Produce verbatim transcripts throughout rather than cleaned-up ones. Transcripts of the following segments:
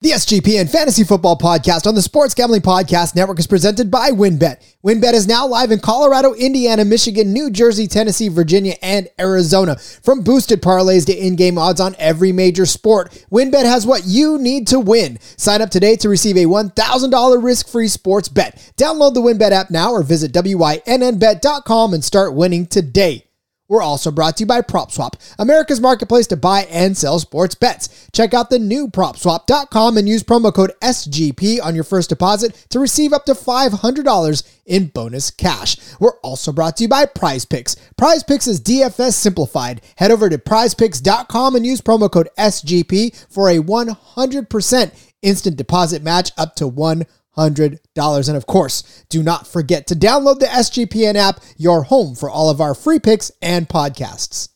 The S G P N Fantasy Football Podcast on the Sports Gambling Podcast Network is presented by WynnBet. WynnBet is now live in Colorado, Indiana, Michigan, New Jersey, Tennessee, Virginia, and Arizona. From boosted parlays to in-game odds on every major sport, WynnBet has what you need to win. Sign up today to receive a one thousand dollars risk-free sports bet. Download the WynnBet app now or visit wynnbet dot com and start winning today. We're also brought to you by PropSwap, America's marketplace to buy and sell sports bets. Check out the new prop swap dot com and use promo code S G P on your first deposit to receive up to five hundred dollars in bonus cash. We're also brought to you by PrizePicks. PrizePicks is D F S simplified. Head over to prize picks dot com and use promo code S G P for a one hundred percent instant deposit match up to one hundred dollars. And of course, do not forget to download the S G P N app, your home for all of our free picks and podcasts.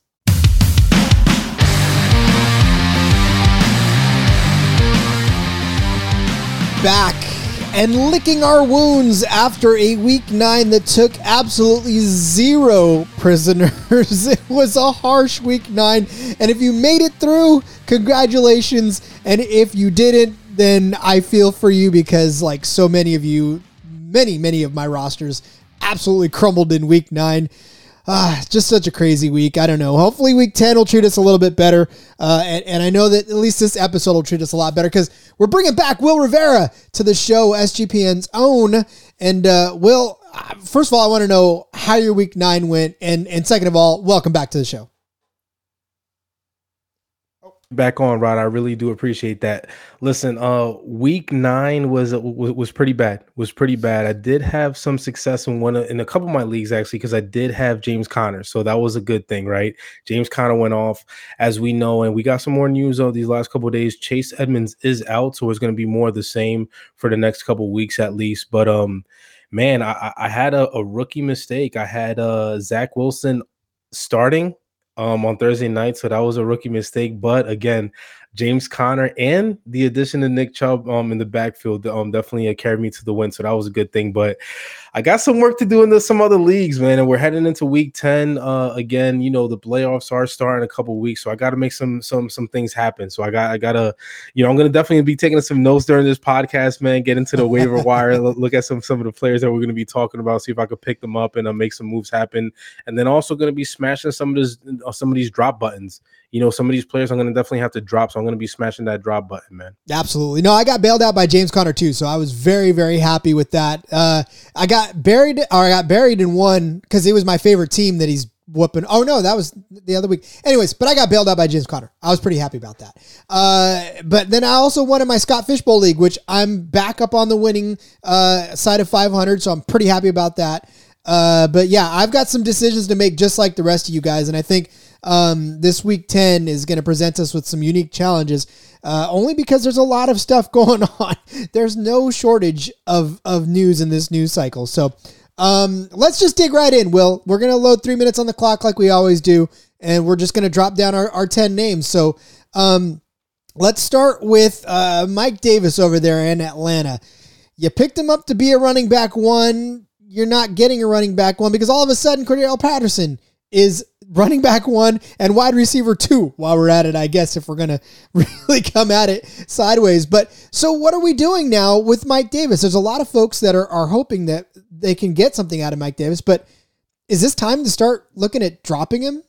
Back and licking our wounds after a week nine that took absolutely zero prisoners. It was a harsh week nine. And if you made it through, congratulations. And if you didn't, then I feel for you, because like so many of you, many, many of my rosters absolutely crumbled in week nine. Ah, just such a crazy week. I don't know. Hopefully week ten will treat us a little bit better. Uh, and, and I know that at least this episode will treat us a lot better, because we're bringing back Will Rivera to the show, S G P N's own. And uh, Will, first of all, I want to know how your week nine went. And, and second of all, welcome back to the show. Back on, Rod. I really do appreciate that. Listen, uh, week nine was was pretty bad. Was pretty bad. I did have some success in one of, in a couple of my leagues actually, because I did have James Conner, so that was a good thing, right? James Conner went off, as we know, and we got some more news over these last couple of days. Chase Edmonds is out, so it's going to be more of the same for the next couple of weeks at least. But um, man, I, I had a, a rookie mistake. I had uh Zach Wilson starting Um, on Thursday night, so that was a rookie mistake. But again, James Conner and the addition of Nick Chubb um, in the backfield um, definitely carried me to the win, so that was a good thing. But I got some work to do in the, some other leagues, man, and we're heading into week ten. Uh, again, you know, the playoffs are starting a couple weeks, so I got to make some some some things happen. So I got I got to, you know, I'm going to definitely be taking some notes during this podcast, man, get into the waiver wire, look at some, some of the players that we're going to be talking about, see if I could pick them up and uh, make some moves happen. And then also going to be smashing some of this, some of these drop buttons. You know, some of these players I'm going to definitely have to drop, so I'm going to be smashing that drop button, man. Absolutely. No, I got bailed out by James Conner too, so I was very, very happy with that. Uh, I got buried, or I got buried in one because it was my favorite team that he's whooping. Oh, no, that was the other week. Anyways, but I got bailed out by James Conner. I was pretty happy about that. Uh, but then I also won in my Scott Fishbowl League, which I'm back up on the winning uh, side of five hundred, so I'm pretty happy about that. Uh, but yeah, I've got some decisions to make just like the rest of you guys, and I think um, this week ten is going to present us with some unique challenges, uh, only because there's a lot of stuff going on. There's no shortage of, of news in this news cycle. So um, let's just dig right in, Will. We're going to load three minutes on the clock like we always do, and we're just going to drop down our, our ten names. So um, let's start with uh, Mike Davis over there in Atlanta. You picked him up to be a running back one. You're not getting a running back one because all of a sudden Cordarrelle Patterson is running back one and wide receiver two while we're at it, I guess, if we're going to really come at it sideways. But so what are we doing now with Mike Davis? There's a lot of folks that are, are hoping that they can get something out of Mike Davis, but is this time to start looking at dropping him?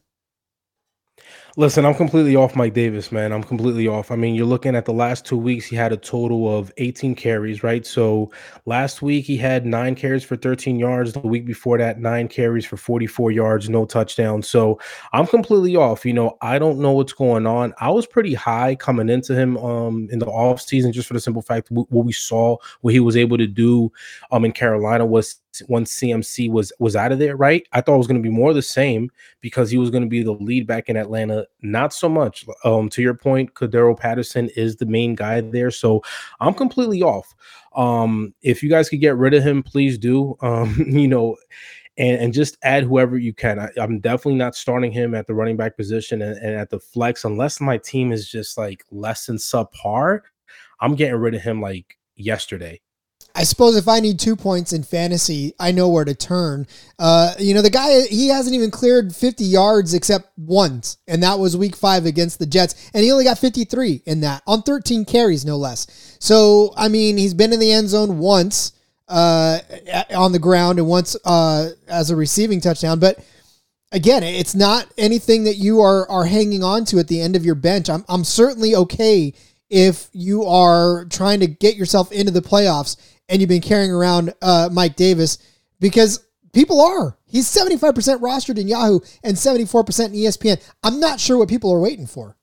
Listen, I'm completely off Mike Davis, man. I'm completely off. I mean, you're looking at the last two weeks, he had a total of eighteen carries, right? So last week he had nine carries for thirteen yards. The week before that, nine carries for forty-four yards, no touchdown. So I'm completely off. You know, I don't know what's going on. I was pretty high coming into him um, in the offseason, just for the simple fact what we saw, what he was able to do um, in Carolina was once C M C was was out of there, right? I thought it was going to be more of the same because he was going to be the lead back in Atlanta. Not so much. Um, to your point, Cordarrelle Patterson is the main guy there, so I'm completely off. Um, if you guys could get rid of him, please do. Um, you know, and, and just add whoever you can. I, I'm definitely not starting him at the running back position and, and at the flex unless my team is just like less than subpar. I'm getting rid of him like yesterday. I suppose if I need two points in fantasy, I know where to turn. Uh, you know, the guy, he hasn't even cleared fifty yards except once, and that was week five against the Jets, and he only got fifty-three in that on thirteen carries, no less. So, I mean, he's been in the end zone once uh, on the ground and once uh, as a receiving touchdown, but again, it's not anything that you are are hanging on to at the end of your bench. I'm I'm certainly okay if you are trying to get yourself into the playoffs and you've been carrying around uh, Mike Davis, because people are. He's seventy-five percent rostered in Yahoo and seventy-four percent in E S P N. I'm not sure what people are waiting for.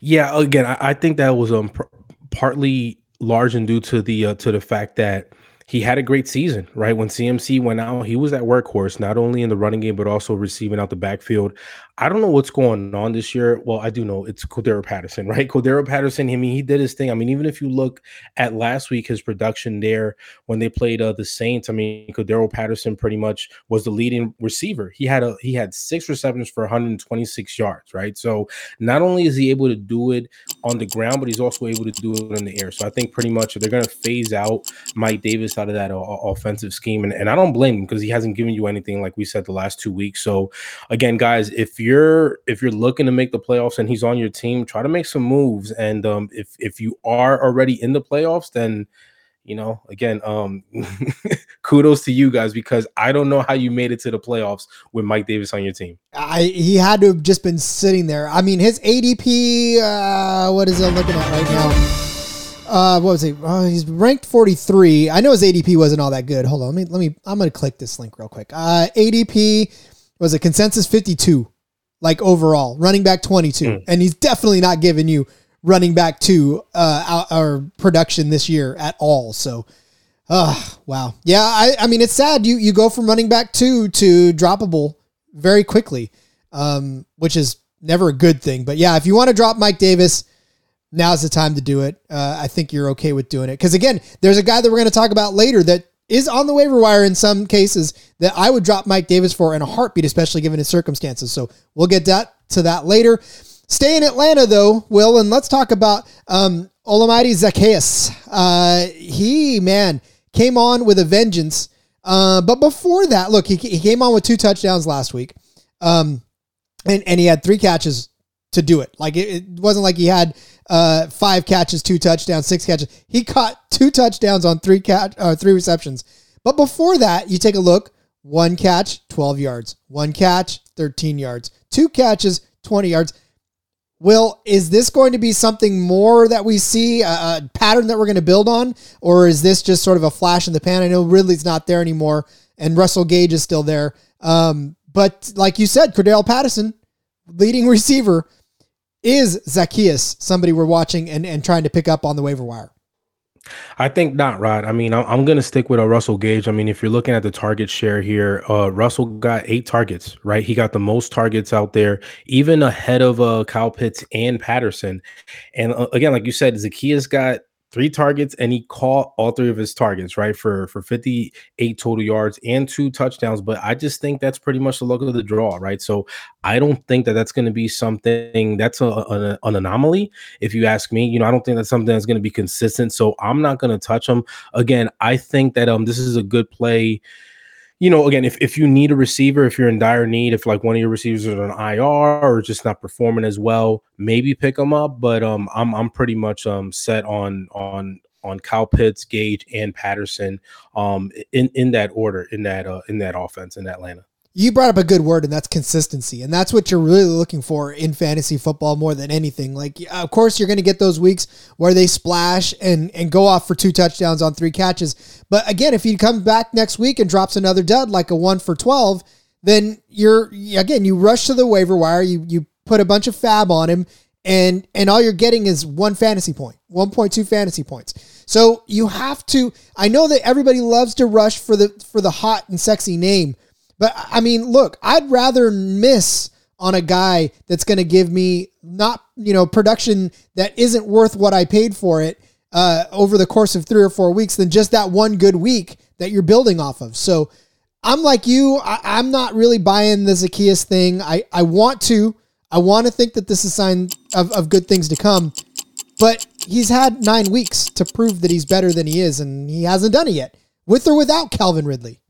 Yeah, again, I, I think that was um, pr- partly large and due to the uh, to the fact that he had a great season, right? When C M C went out, he was that workhorse, not only in the running game, but also receiving out the backfield. I don't know what's going on this year. Well, I do know it's Cordarrelle Patterson, right? Cordarrelle Patterson, I mean, he did his thing. I mean, even if you look at last week, his production there when they played uh, the Saints, I mean, Cordarrelle Patterson pretty much was the leading receiver. He had a he had six receptions for one hundred twenty-six yards, right? So not only is he able to do it on the ground, but he's also able to do it in the air. So I think pretty much they're going to phase out Mike Davis out of that uh, offensive scheme. And, and I don't blame him because he hasn't given you anything like we said the last two weeks. So again, guys, if you You're, if you're looking to make the playoffs and he's on your team, try to make some moves. And um, if if you are already in the playoffs, then, you know, again, um, kudos to you guys, because I don't know how you made it to the playoffs with Mike Davis on your team. I, he had to have just been sitting there. I mean, his A D P, uh, what is it looking at right now? Uh, what was he? Oh, he's ranked forty-three. I know his A D P wasn't all that good. Hold on, let me let me. I'm gonna click this link real quick. Uh, A D P was a consensus fifty-two. Like overall, running back twenty-two. Mm. And he's definitely not giving you running back two uh, our production this year at all. So, uh, wow. Yeah, I, I mean, it's sad. You you go from running back two to droppable very quickly, um, which is never a good thing. But yeah, if you want to drop Mike Davis, now's the time to do it. Uh, I think you're okay with doing it. Because again, there's a guy that we're going to talk about later that is on the waiver wire in some cases that I would drop Mike Davis for in a heartbeat, especially given his circumstances. So we'll get that to that later. Stay in Atlanta though, Will, and let's talk about um, Olamide Zaccheaus. Uh, he, man, came on with a vengeance. Uh, but before that, look, he, he came on with two touchdowns last week, um, and, and he had three catches to do it. Like it, it wasn't like he had uh, five catches, two touchdowns, six catches. He caught two touchdowns on three catch, uh, three receptions. But before that, you take a look, one catch, twelve yards, one catch, thirteen yards, two catches, twenty yards. Will, is this going to be something more that we see, a, a pattern that we're going to build on? Or is this just sort of a flash in the pan? I know Ridley's not there anymore and Russell Gage is still there. Um, but like you said, Cordarrelle Patterson, leading receiver, is Zaccheaus somebody we're watching and, and trying to pick up on the waiver wire? I think not, Rod. I mean, I'm going to stick with a Russell Gage. I mean, if you're looking at the target share here, uh, Russell got eight targets, right? He got the most targets out there, even ahead of uh, Kyle Pitts and Patterson. And uh, again, like you said, Zaccheaus got three targets and he caught all three of his targets, right, for for fifty-eight total yards and two touchdowns. But I just think that's pretty much the luck of the draw, right? So I don't think that that's going to be something that's a, a, an anomaly, if you ask me. You know, I don't think that's something that's going to be consistent. So I'm not going to touch him. Again, I think that um this is a good play. You know, again, if, if you need a receiver, if you're in dire need, if like one of your receivers is on I R or just not performing as well, maybe pick them up. But um, I'm I'm pretty much um set on on on Kyle Pitts, Gage, and Patterson um in, in that order in that uh, in that offense in Atlanta. You brought up a good word, and that's consistency, and that's what you're really looking for in fantasy football more than anything. Like, of course, you're going to get those weeks where they splash and, and go off for two touchdowns on three catches. But again, if he comes back next week and drops another dud, like a one for twelve, then you're, again, you rush to the waiver wire, you you put a bunch of fab on him, and and all you're getting is one fantasy point, one point two fantasy points. So you have to, I know that everybody loves to rush for the for the hot and sexy name, but I mean, look, I'd rather miss on a guy that's going to give me not, you know, production that isn't worth what I paid for it uh, over the course of three or four weeks than just that one good week that you're building off of. So I'm like you, I, I'm not really buying the Zaccheaus thing. I, I want to, I want to think that this is a sign of, of good things to come, but he's had nine weeks to prove that he's better than he is, and he hasn't done it yet, with or without Calvin Ridley.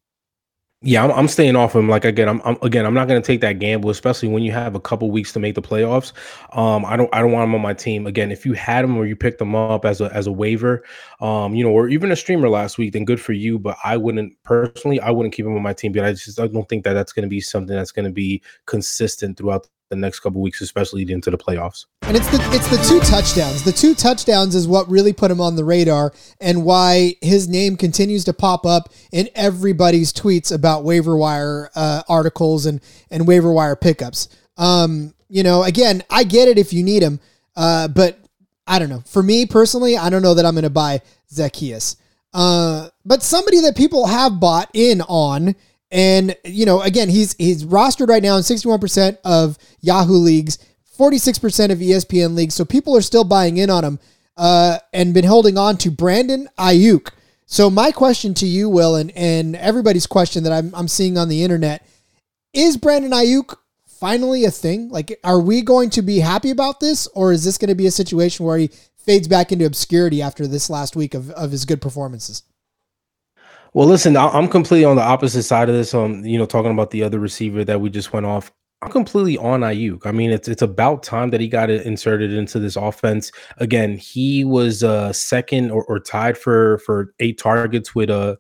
Yeah, I'm, I'm staying off him. Like again, I'm, I'm again, I'm not going to take that gamble, especially when you have a couple weeks to make the playoffs. Um, I don't, I don't want him on my team. Again, if you had him or you picked him up as a as a waiver, um, you know, or even a streamer last week, then good for you. But I wouldn't personally, I wouldn't keep him on my team. But I just, I don't think that that's going to be something that's going to be consistent throughout the next couple weeks, especially into the playoffs. And it's the it's the two touchdowns. The two touchdowns is what really put him on the radar and why his name continues to pop up in everybody's tweets about waiver wire uh, articles and and waiver wire pickups. Um, you know, again, I get it if you need him, uh, but I don't know. For me personally, I don't know that I'm going to buy Zaccheaus. Uh, but somebody that people have bought in on. And, you know, again, he's he's rostered right now in sixty-one percent of Yahoo leagues, forty-six percent of E S P N leagues. So people are still buying in on him uh, and been holding on to Brandon Aiyuk. So my question to you, Will, and, and everybody's question that I'm, I'm seeing on the internet, is Brandon Aiyuk finally a thing? Like, are we going to be happy about this, or is this going to be a situation where he fades back into obscurity after this last week of, of his good performances? Well, listen, I'm completely on the opposite side of this. Um, you know, talking about the other receiver that we just went off, I'm completely on Aiyuk. I mean, it's it's about time that he got inserted into this offense. Again, he was uh, second or, or tied for for eight targets with uh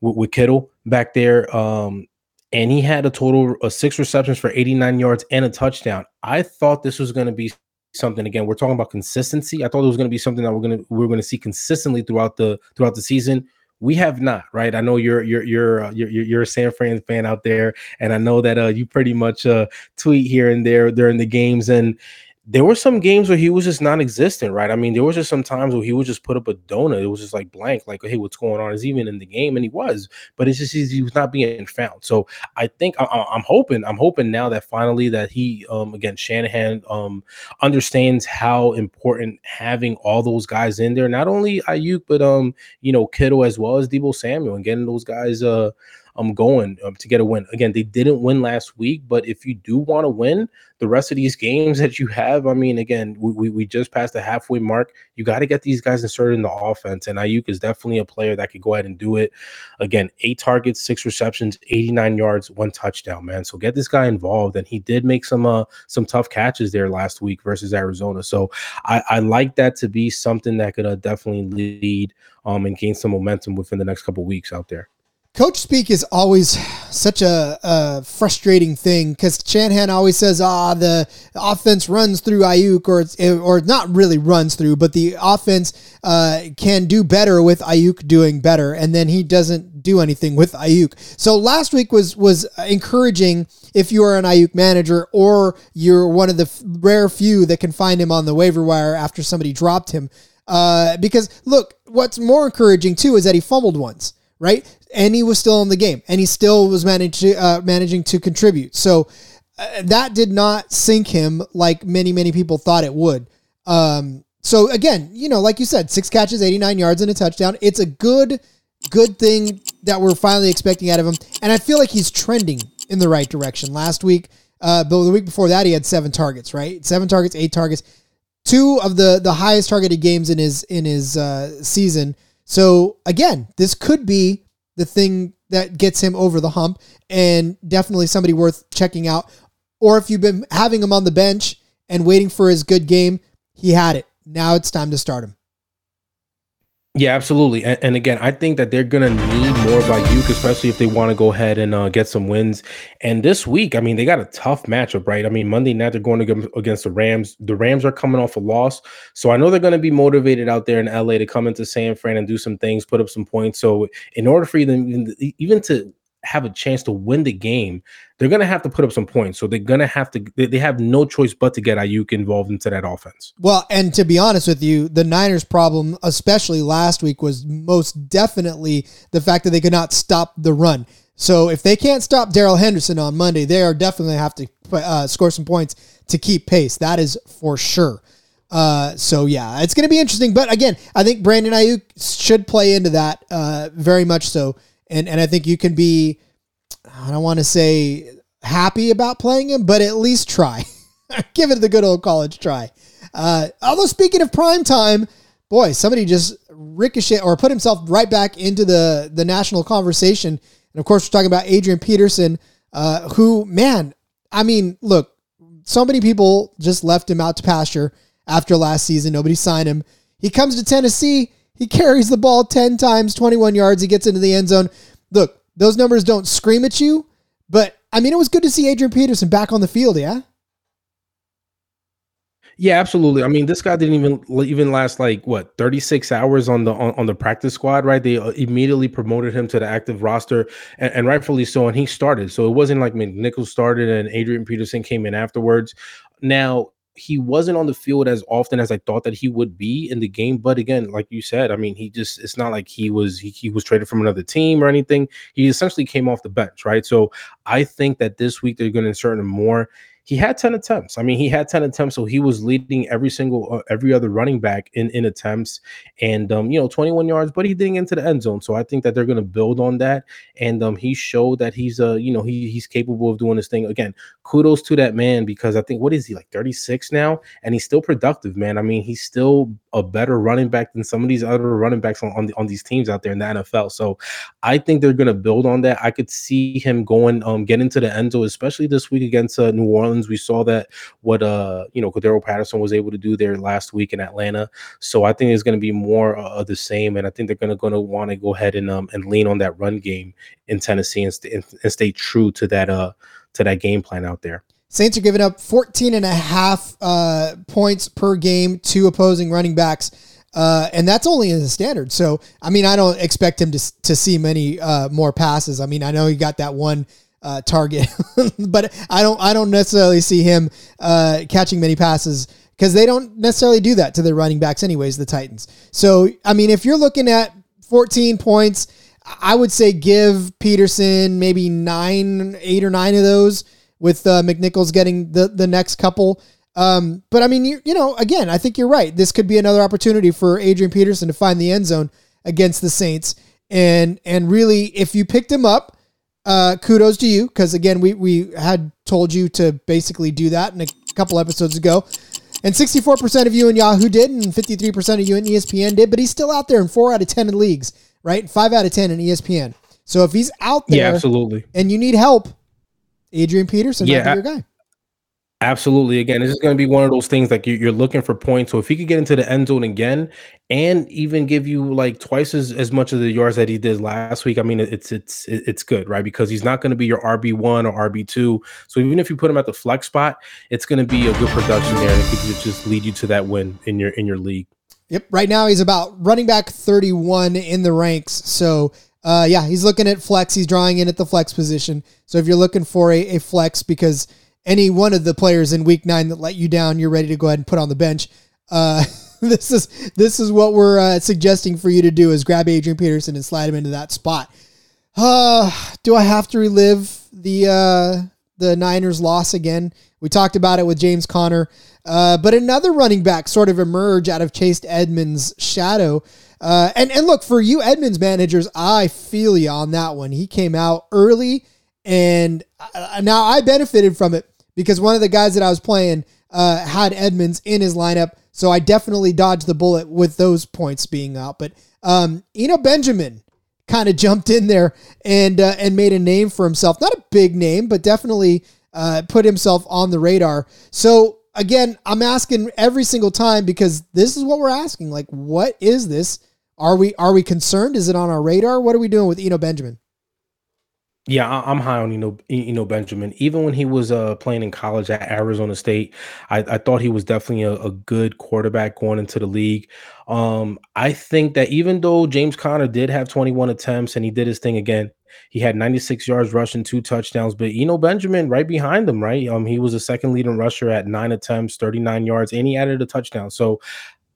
with, with Kittle back there. Um, and he had a total of six receptions for eighty-nine yards and a touchdown. I thought this was going to be something. Again, we're talking about consistency. I thought it was going to be something that we're gonna we we're going to see consistently throughout the throughout the season. We have not, right? I know you're you're you're uh, you're you're a San Fran fan out there, and I know that uh, you pretty much uh, tweet here and there during the games. And there were some games where he was just non-existent, right? I mean, there was just some times where he would just put up a donut. It was just like blank, like, hey, what's going on? Is he even in the game? And he was, but it's just he was not being found. So I think I, I'm hoping, I'm hoping now that finally that he, um, again, Shanahan um, understands how important having all those guys in there, not only Aiyuk, but um, you know, Kittle as well as Deebo Samuel, and getting those guys uh. I'm going um, to get a win. Again, they didn't win last week, but if you do want to win the rest of these games that you have, I mean, again, we we, we just passed the halfway mark. You got to get these guys inserted in the offense, and Aiyuk is definitely a player that could go ahead and do it. Again, eight targets, six receptions, eighty-nine yards, one touchdown, man. So get this guy involved, and he did make some uh, some tough catches there last week versus Arizona. So I, I like that to be something that could uh, definitely lead um, and gain some momentum within the next couple of weeks out there. Coach speak is always such a, a frustrating thing, because Shanahan always says, ah, the offense runs through Aiyuk, or it's, or not really runs through, but the offense uh, can do better with Aiyuk doing better, and then he doesn't do anything with Aiyuk. So last week was was encouraging if you are an Aiyuk manager, or you're one of the rare few that can find him on the waiver wire after somebody dropped him. Uh, because, look, what's more encouraging, too, is that he fumbled once, right? And he was still in the game, and he still was managed, uh, managing to contribute. So uh, that did not sink him like many, many people thought it would. Um, so again, you know, like you said, six catches, eighty-nine yards and a touchdown. It's a good, good thing that we're finally expecting out of him. And I feel like he's trending in the right direction. Last week, uh, but the week before that, he had seven targets, right? Seven targets, eight targets, two of the, the highest targeted games in his, in his uh, season. So again, this could be the thing that gets him over the hump, and definitely somebody worth checking out. Or if you've been having him on the bench and waiting for his good game, he had it. Now it's time to start him. Yeah, absolutely. And, and again, I think that they're going to need more of Aiyuk, especially if they want to go ahead and uh, get some wins. And this week, I mean, they got a tough matchup, right? I mean, Monday night, they're going to go against the Rams. The Rams are coming off a loss. So I know they're going to be motivated out there in L A to come into San Fran and do some things, put up some points. So in order for them even to have a chance to win the game, they're going to have to put up some points. So they're going to have to, they have no choice but to get Aiyuk involved into that offense. Well, and to be honest with you, the Niners' problem, especially last week, was most definitely the fact that they could not stop the run. So if they can't stop Darrell Henderson on Monday, they are definitely have to uh, score some points to keep pace. That is for sure. Uh, so yeah, it's going to be interesting. But again, I think Brandon Aiyuk should play into that uh, very much so. And and I think you can be, I don't want to say happy about playing him, but at least try. Give it the good old college try. Uh, although speaking of prime time, boy, somebody just ricocheted or put himself right back into the, the national conversation. And of course, we're talking about Adrian Peterson, uh, who, man, I mean, look, so many people just left him out to pasture after last season. Nobody signed him. He comes to Tennessee. He carries the ball ten times, twenty-one yards. He gets into the end zone. Look, those numbers don't scream at you, but I mean, it was good to see Adrian Peterson back on the field. Yeah. Yeah, absolutely. I mean, this guy didn't even even last like what thirty-six hours on the on, on the practice squad, right? They immediately promoted him to the active roster, and, and rightfully so. And he started, so it wasn't like McNichols started and Adrian Peterson came in afterwards. Now, he wasn't on the field as often as I thought that he would be in the game. But again, like you said, I mean, he just, it's not like he was, he, he was traded from another team or anything. He essentially came off the bench, right? So I think that this week they're going to insert him more. He had ten attempts. I mean, he had ten attempts. So he was leading every single, uh, every other running back in, in attempts and, um, you know, twenty-one yards, but he didn't get into the end zone. So I think that they're going to build on that. And um, he showed that he's, uh, you know, he he's capable of doing this thing. Again, kudos to that man, because I think, what is he, like thirty-six now? And he's still productive, man. I mean, he's still a better running back than some of these other running backs on, on, the, on these teams out there in the N F L. So I think they're going to build on that. I could see him going, um, get into the end zone, especially this week against uh, New Orleans. We saw that what uh you know Cordarrelle Patterson was able to do there last week in Atlanta. So I think there's going to be more uh, of the same, and I think they're going to going to want to go ahead and um and lean on that run game in Tennessee and, st- and stay true to that uh to that game plan out there. Saints are giving up fourteen and a half uh, points per game to opposing running backs, uh, and that's only in the standard. So I mean, I don't expect him to to see many uh, more passes. I mean, I know he got that one Uh, target, but I don't, I don't necessarily see him uh, catching many passes because they don't necessarily do that to their running backs anyways, the Titans. So, I mean, if you're looking at fourteen points, I would say give Peterson maybe nine, eight or nine of those with uh, McNichols getting the, the next couple. Um, but I mean, you, you know, again, I think you're right. This could be another opportunity for Adrian Peterson to find the end zone against the Saints. And, and really, if you picked him up, Uh, kudos to you, because again, we we had told you to basically do that in a couple episodes ago, and sixty-four percent of you in Yahoo did, and fifty-three percent of you in E S P N did. But he's still out there in four out of ten in leagues, right? Five out of ten in E S P N. So if he's out there, yeah, absolutely, and you need help, Adrian Peterson, yeah, might be your guy. Absolutely. Again, this is going to be one of those things like you're looking for points. So if he could get into the end zone again and even give you like twice as, as much of the yards that he did last week, I mean, it's it's it's good, right? Because he's not going to be your R B one or R B two. So even if you put him at the flex spot, it's going to be a good production there, and it could just lead you to that win in your in your league. Yep. Right now he's about running back thirty-one in the ranks. So uh, yeah, he's looking at flex. He's drawing in at the flex position. So if you're looking for a, a flex because any one of the players in week nine that let you down, you're ready to go ahead and put on the bench. Uh, this is this is what we're uh, suggesting for you to do, is grab Adrian Peterson and slide him into that spot. Uh, do I have to relive the uh, the Niners loss again? We talked about it with James Conner, uh, but another running back sort of emerged out of Chase Edmonds' shadow. Uh, and, and look, for you Edmonds managers, I feel you on that one. He came out early, and uh, now I benefited from it, because one of the guys that I was playing uh, had Edmonds in his lineup, so I definitely dodged the bullet with those points being out. But um, Eno Benjamin kind of jumped in there and uh, and made a name for himself. Not a big name, but definitely uh, put himself on the radar. So, again, I'm asking every single time, because this is what we're asking. Like, what is this? Are we, are we concerned? Is it on our radar? What are we doing with Eno Benjamin? Yeah, I'm high on Eno, Eno Benjamin. Even when he was uh, playing in college at Arizona State, I, I thought he was definitely a, a good quarterback going into the league. Um, I think that even though James Conner did have twenty-one attempts and he did his thing again, he had ninety-six yards rushing, two touchdowns, but Eno Benjamin right behind him, right? Um, he was the second leading rusher at nine attempts, thirty-nine yards, and he added a touchdown. So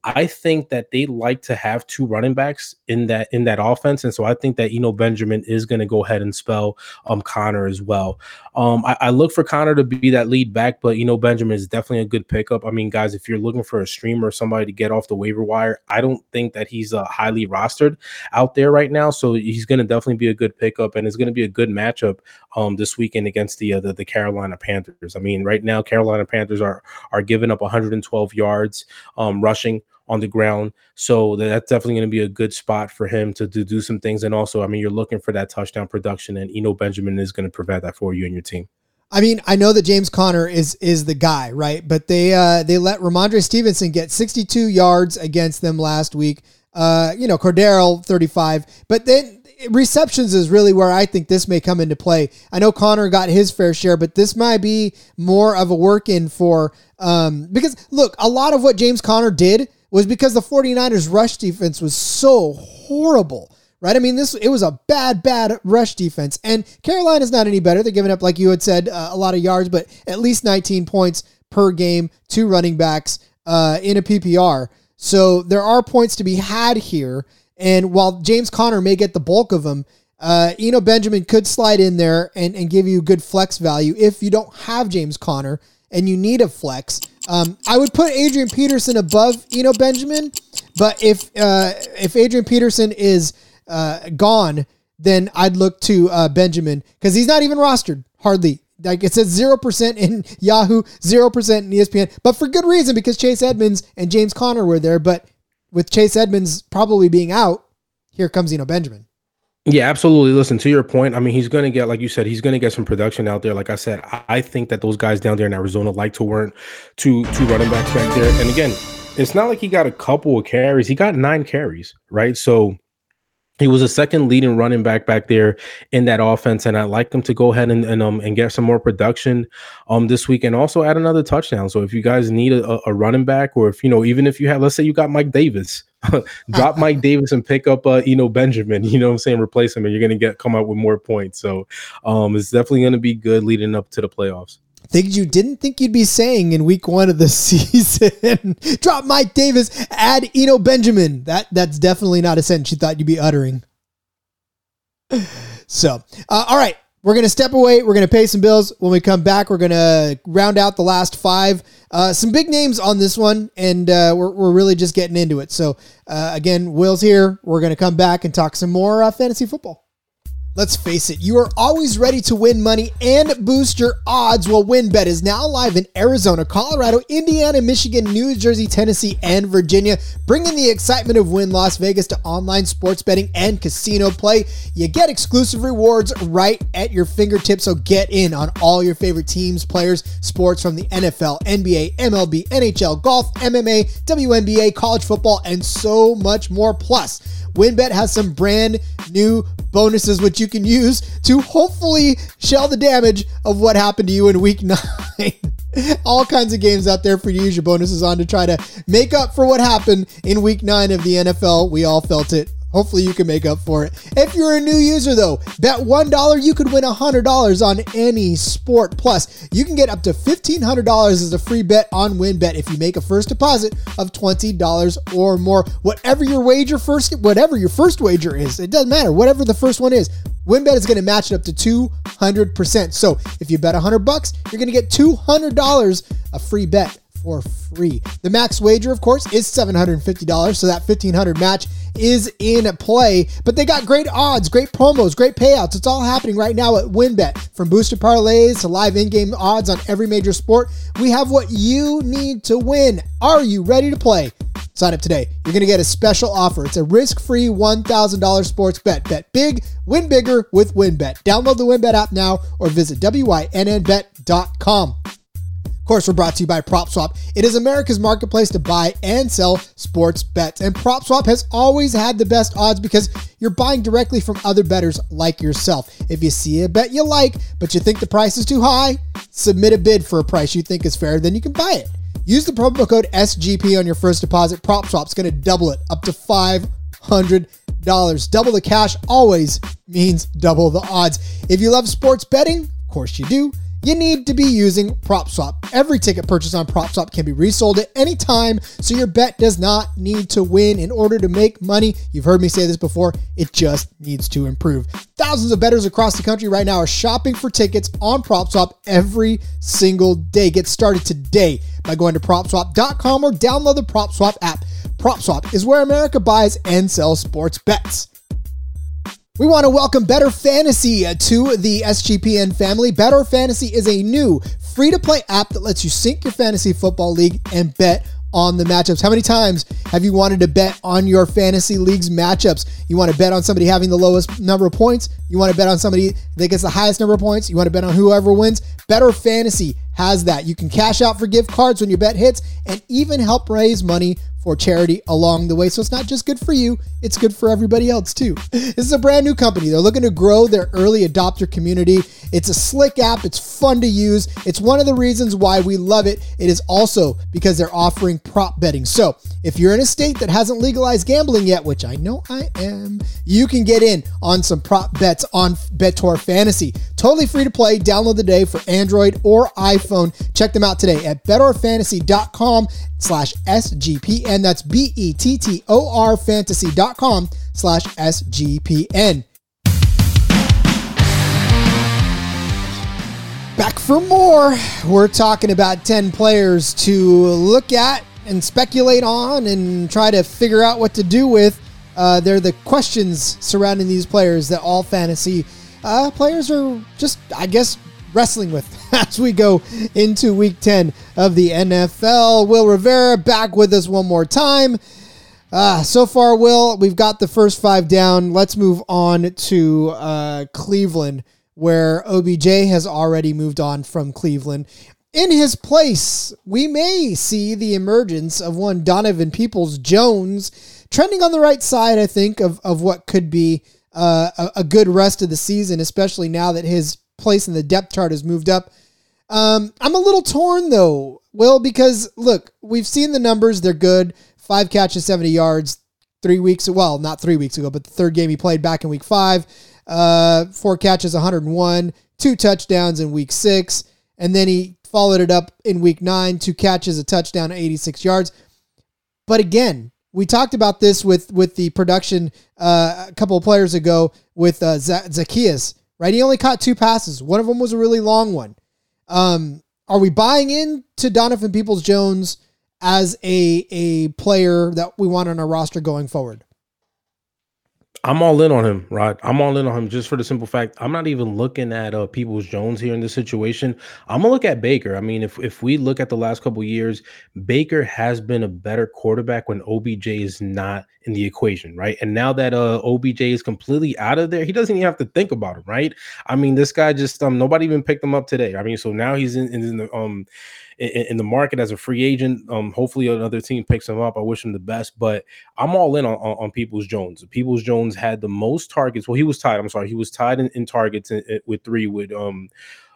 I think that they like to have two running backs in that in that offense, and so I think that Eno Benjamin is going to go ahead and spell um, Conner as well. Um, I, I look for Conner to be that lead back, but Eno Benjamin is definitely a good pickup. I mean, guys, if you're looking for a streamer or somebody to get off the waiver wire, I don't think that he's uh, highly rostered out there right now, so he's going to definitely be a good pickup, and it's going to be a good matchup um, this weekend against the, uh, the the Carolina Panthers. I mean, right now Carolina Panthers are are giving up one hundred twelve yards um, rushing on the ground, so that's definitely going to be a good spot for him to, to do some things. And also, I mean, you're looking for that touchdown production, and Eno Benjamin is going to provide that for you and your team. I mean, I know that James Conner is is the guy, right? But they uh, they let Ramondre Stevenson get sixty-two yards against them last week. Uh, you know, Cordarrelle thirty-five, but then receptions is really where I think this may come into play. I know Conner got his fair share, but this might be more of a work in for um, because look, a lot of what James Conner did was because the 49ers rush defense was so horrible, right? I mean, this it was a bad, bad rush defense. And Carolina's not any better. They're giving up, like you had said, uh, a lot of yards, but at least nineteen points per game to running backs uh, in a P P R. So there are points to be had here. And while James Conner may get the bulk of them, uh, Eno Benjamin could slide in there and, and give you good flex value if you don't have James Conner and you need a flex. Um, I would put Adrian Peterson above Eno Benjamin, but if uh, if Adrian Peterson is uh, gone, then I'd look to uh, Benjamin because he's not even rostered, hardly. Like it says zero percent in Yahoo, zero percent in E S P N, but for good reason because Chase Edmonds and James Conner were there, but with Chase Edmonds probably being out, here comes Eno Benjamin. Yeah, absolutely. Listen, to your point, I mean, he's going to get, like you said, he's going to get some production out there. Like I said, I think that those guys down there in Arizona like to warrant two, two running backs back there. And again, it's not like he got a couple of carries. He got nine carries, right? So he was a second leading running back back there in that offense, and I like him to go ahead and and, um, and get some more production um, this week and also add another touchdown. So if you guys need a, a running back, or if, you know, even if you have, let's say you got Mike Davis, drop Mike Davis and pick up uh, Eno Benjamin, you know what I'm saying? Replace him, and you're going to get come out with more points. So um, it's definitely going to be good leading up to the playoffs. Things you didn't think you'd be saying in week one of the season. Drop Mike Davis, add Eno Benjamin. That that's definitely not a sentence you thought you'd be uttering. So, uh, all right, we're going to step away. We're going to pay some bills. When we come back, we're going to round out the last five. Uh, some big names on this one, and uh, we're, we're really just getting into it. So, uh, again, Will's here. We're going to come back and talk some more uh, fantasy football. Let's face it, you are always ready to win money and boost your odds. Well, WynnBet is now live in Arizona, Colorado, Indiana, Michigan, New Jersey, Tennessee, and Virginia, bringing the excitement of Wynn Las Vegas to online sports betting and casino play. You get exclusive rewards right at your fingertips, so get in on all your favorite teams, players, sports from the N F L, N B A, M L B, N H L, golf, M M A, W N B A, college football, and so much more. Plus, WynnBet has some brand new bonuses which you can use to hopefully shell the damage of what happened to you in week nine. All kinds of games out there for you to use your bonuses on to try to make up for what happened in week nine of the N F L. We all felt it. Hopefully you can make up for it. If you're a new user though, bet one dollar, you could win one hundred dollars on any sport. Plus, you can get up to fifteen hundred dollars as a free bet on WynnBet if you make a first deposit of twenty dollars or more. Whatever your wager first, whatever your first wager is, it doesn't matter. Whatever the first one is, WynnBet is going to match it up to two hundred percent. So if you bet one hundred bucks, you're going to get two hundred dollars a free bet for free. The max wager, of course, is seven hundred fifty dollars, so that fifteen hundred dollars match is in play. But they got great odds, great promos, great payouts. It's all happening right now at WynnBet. From boosted parlays to live in-game odds on every major sport, we have what you need to win. Are you ready to play? Sign up today. You're going to get a special offer. It's a risk-free one thousand dollars sports bet. Bet big, win bigger with WynnBet. Download the WynnBet app now or visit wynnbet dot com. course, we're brought to you by PropSwap. It is America's marketplace to buy and sell sports bets. And PropSwap has always had the best odds because you're buying directly from other bettors like yourself. If you see a bet you like, but you think the price is too high, submit a bid for a price you think is fair, then you can buy it. Use the promo code S G P on your first deposit. PropSwap's going to double it up to five hundred dollars. Double the cash always means double the odds. If you love sports betting, of course you do, you need to be using PropSwap. Every ticket purchased on PropSwap can be resold at any time, so your bet does not need to win in order to make money. You've heard me say this before, it just needs to improve. Thousands of bettors across the country right now are shopping for tickets on PropSwap every single day. Get started today by going to PropSwap dot com or download the PropSwap app. PropSwap is where America buys and sells sports bets. We want to welcome Better Fantasy to the S G P N family. Better Fantasy is a new free-to-play app that lets you sync your fantasy football league and bet on the matchups. How many times have you wanted to bet on your fantasy league's matchups? You want to bet on somebody having the lowest number of points? You want to bet on somebody that gets the highest number of points? You want to bet on whoever wins? Better Fantasy has that. You can cash out for gift cards when your bet hits and even help raise money for charity along the way. So it's not just good for you, it's good for everybody else too. This is a brand new company. They're looking to grow their early adopter community. It's a slick app. It's fun to use. It's one of the reasons why we love it. It is also because they're offering prop betting. So if you're in a state that hasn't legalized gambling yet, which I know I am, you can get in on some prop bets on Better Fantasy. Totally free to play. Download the day for Android or iPhone. Check them out today at betterfantasy dot com slash S G P N. And that's B E T T O R fantasy dot com slash S G P N. Back for more. We're talking about ten players to look at and speculate on and try to figure out what to do with. Uh, they're the questions surrounding these players that all fantasy uh, players are just, I guess, wrestling with as we go into week ten of the N F L. Will Rivera back with us one more time. Uh, so far, Will, we've got the first five down. Let's move on to uh, Cleveland, where O B J has already moved on from Cleveland. In his place, we may see the emergence of one Donovan Peoples-Jones, trending on the right side, I think, of, of what could be uh, a, a good rest of the season, especially now that his place in the depth chart has moved up. Um, I'm a little torn though, Will, because look, we've seen the numbers. They're good. Five catches, seventy yards, three weeks. Well, not three weeks ago, but the third game he played back in week five, uh, four catches, one hundred one, two touchdowns in week six. And then he followed it up in week nine, two catches, a touchdown, eighty-six yards. But again, we talked about this with, with the production uh, a couple of players ago with uh, Zaccheaus. Right, he only caught two passes. One of them was a really long one. Um, are we buying into Donovan Peoples-Jones as a a player that we want on our roster going forward? I'm all in on him, Rod. I'm all in on him just for the simple fact I'm not even looking at uh, Peoples-Jones here in this situation. I'm going to look at Baker. I mean, if if we look at the last couple of years, Baker has been a better quarterback when O B J is not in the equation, right? And now that uh, O B J is completely out of there, he doesn't even have to think about him, right? I mean, this guy just um, – nobody even picked him up today. I mean, so now he's in, in the – um. in the market as a free agent. Um, hopefully another team picks him up. I wish him the best, but I'm all in on, on, on Peoples-Jones. Peoples-Jones had the most targets. Well, he was tied. I'm sorry. He was tied in, in targets in, in, with three with um,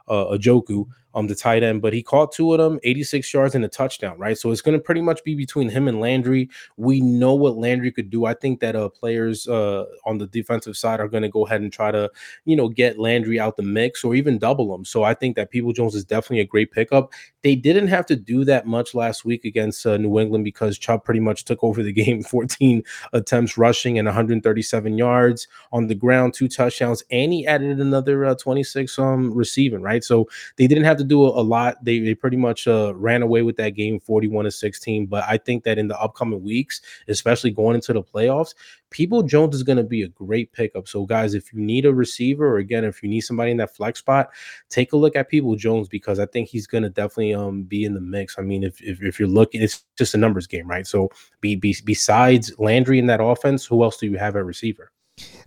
uh, Njoku, um, the tight end, but he caught two of them, eighty-six yards and a touchdown, right? So it's going to pretty much be between him and Landry. We know what Landry could do. I think that uh, players uh, on the defensive side are going to go ahead and try to, you know, get Landry out the mix or even double him. So I think that Peoples-Jones is definitely a great pickup. They didn't have to do that much last week against uh, New England because Chubb pretty much took over the game, fourteen attempts rushing and one hundred thirty-seven yards on the ground, two touchdowns, and he added another uh, twenty-six um, receiving, right? So they didn't have to do a, a lot. They, they pretty much uh, ran away with that game forty-one to sixteen. But I think that in the upcoming weeks, especially going into the playoffs, Peoples-Jones is going to be a great pickup. So guys, if you need a receiver, or again, if you need somebody in that flex spot, take a look at Peoples-Jones because I think he's going to definitely um, be in the mix. I mean, if, if if you're looking, it's just a numbers game, right? So be, be, besides Landry in that offense, who else do you have at receiver?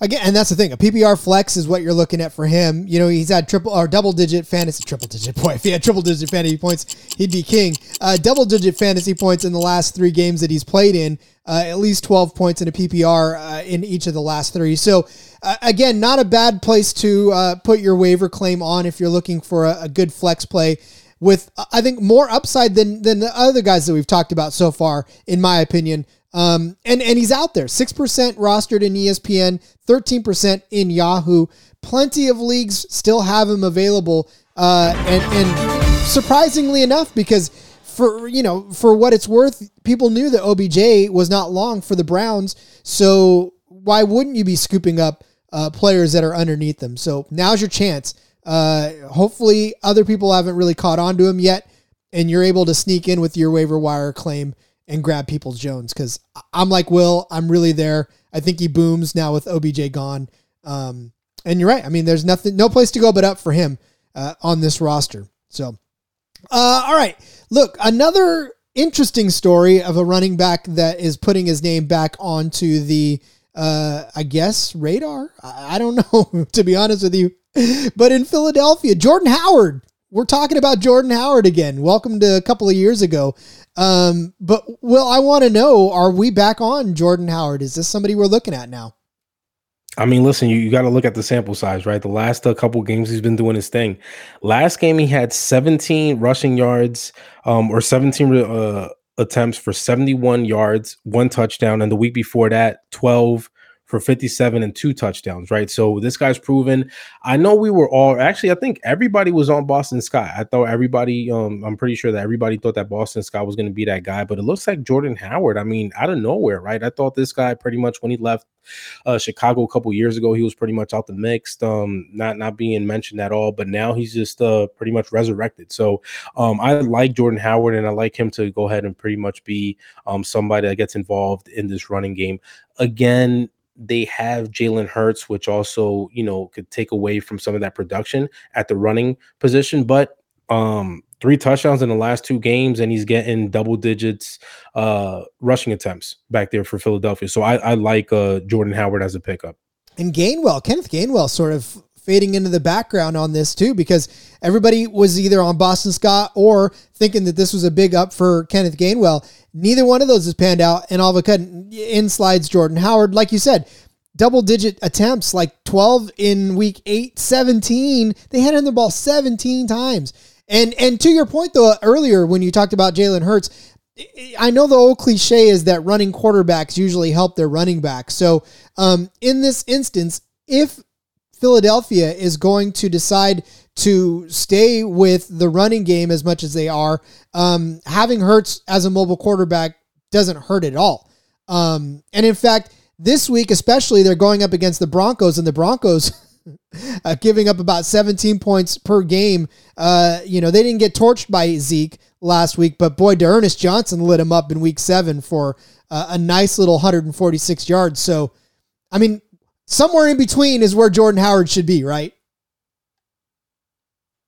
Again, and that's the thing. A P P R flex is what you're looking at for him. You know, he's had triple or double-digit fantasy, triple-digit point. If he had triple-digit fantasy points, he'd be king. Uh, double-digit fantasy points in the last three games that he's played in, uh, at least twelve points in a P P R uh, in each of the last three. So, uh, again, not a bad place to uh, put your waiver claim on if you're looking for a, a good flex play with, I think, more upside than, than the other guys that we've talked about so far, in my opinion. Um, and, and he's out there, six percent rostered in E S P N, thirteen percent in Yahoo. Plenty of leagues still have him available. Uh, and, and surprisingly enough, because for, you know, for what it's worth, people knew that O B J was not long for the Browns. So why wouldn't you be scooping up, uh, players that are underneath them? So now's your chance. Uh, hopefully other people haven't really caught on to him yet, and you're able to sneak in with your waiver wire claim and grab Peoples-Jones, because I'm like Will, I'm really there. I think he booms now with O B J gone. Um, and you're right. I mean, there's nothing, no place to go but up for him uh, on this roster. So, uh, all right. Look, another interesting story of a running back that is putting his name back onto the, uh, I guess, radar. I, I don't know, to be honest with you. But in Philadelphia, Jordan Howard. We're talking about Jordan Howard again. Welcome to a couple of years ago. Um, but, Will, I want to know, are we back on Jordan Howard? Is this somebody we're looking at now? I mean, listen, you, you got to look at the sample size, right? The last uh, couple games he's been doing his thing. Last game he had seventeen rushing yards um, or seventeen uh, attempts for seventy-one yards, one touchdown. And the week before that, twelve for fifty-seven and two touchdowns, right? So this guy's proven. I know we were all, actually, I think everybody was on Boston Scott. I thought everybody, um, I'm pretty sure that everybody thought that Boston Scott was going to be that guy, but it looks like Jordan Howard, I mean, out of nowhere, right? I thought this guy pretty much when he left uh, Chicago a couple years ago, he was pretty much out the mix, um, not, not being mentioned at all, but now he's just uh, pretty much resurrected. So um, I like Jordan Howard, and I like him to go ahead and pretty much be um, somebody that gets involved in this running game. Again, they have Jalen Hurts, which also, you know, could take away from some of that production at the running position. But um, three touchdowns in the last two games, and he's getting double digits uh, rushing attempts back there for Philadelphia. So I, I like uh, Jordan Howard as a pickup. And Gainwell, Kenneth Gainwell sort of fading into the background on this too, because everybody was either on Boston Scott or thinking that this was a big up for Kenneth Gainwell. Neither one of those has panned out, and all of a sudden in slides Jordan Howard. Like you said, double-digit attempts, like twelve in week eight, seventeen. They handed the ball seventeen times. And and to your point, though, earlier when you talked about Jalen Hurts, I know the old cliche is that running quarterbacks usually help their running back. So um, in this instance, if Philadelphia is going to decide to stay with the running game as much as they are, um, having Hurts as a mobile quarterback doesn't hurt at all. Um, and in fact, this week especially, they're going up against the Broncos, and the Broncos uh, giving up about seventeen points per game. Uh, you know, they didn't get torched by Zeke last week, but boy, De'Ernest Johnson lit him up in week seven for uh, a nice little one hundred forty-six yards. So, I mean, somewhere in between is where Jordan Howard should be, right?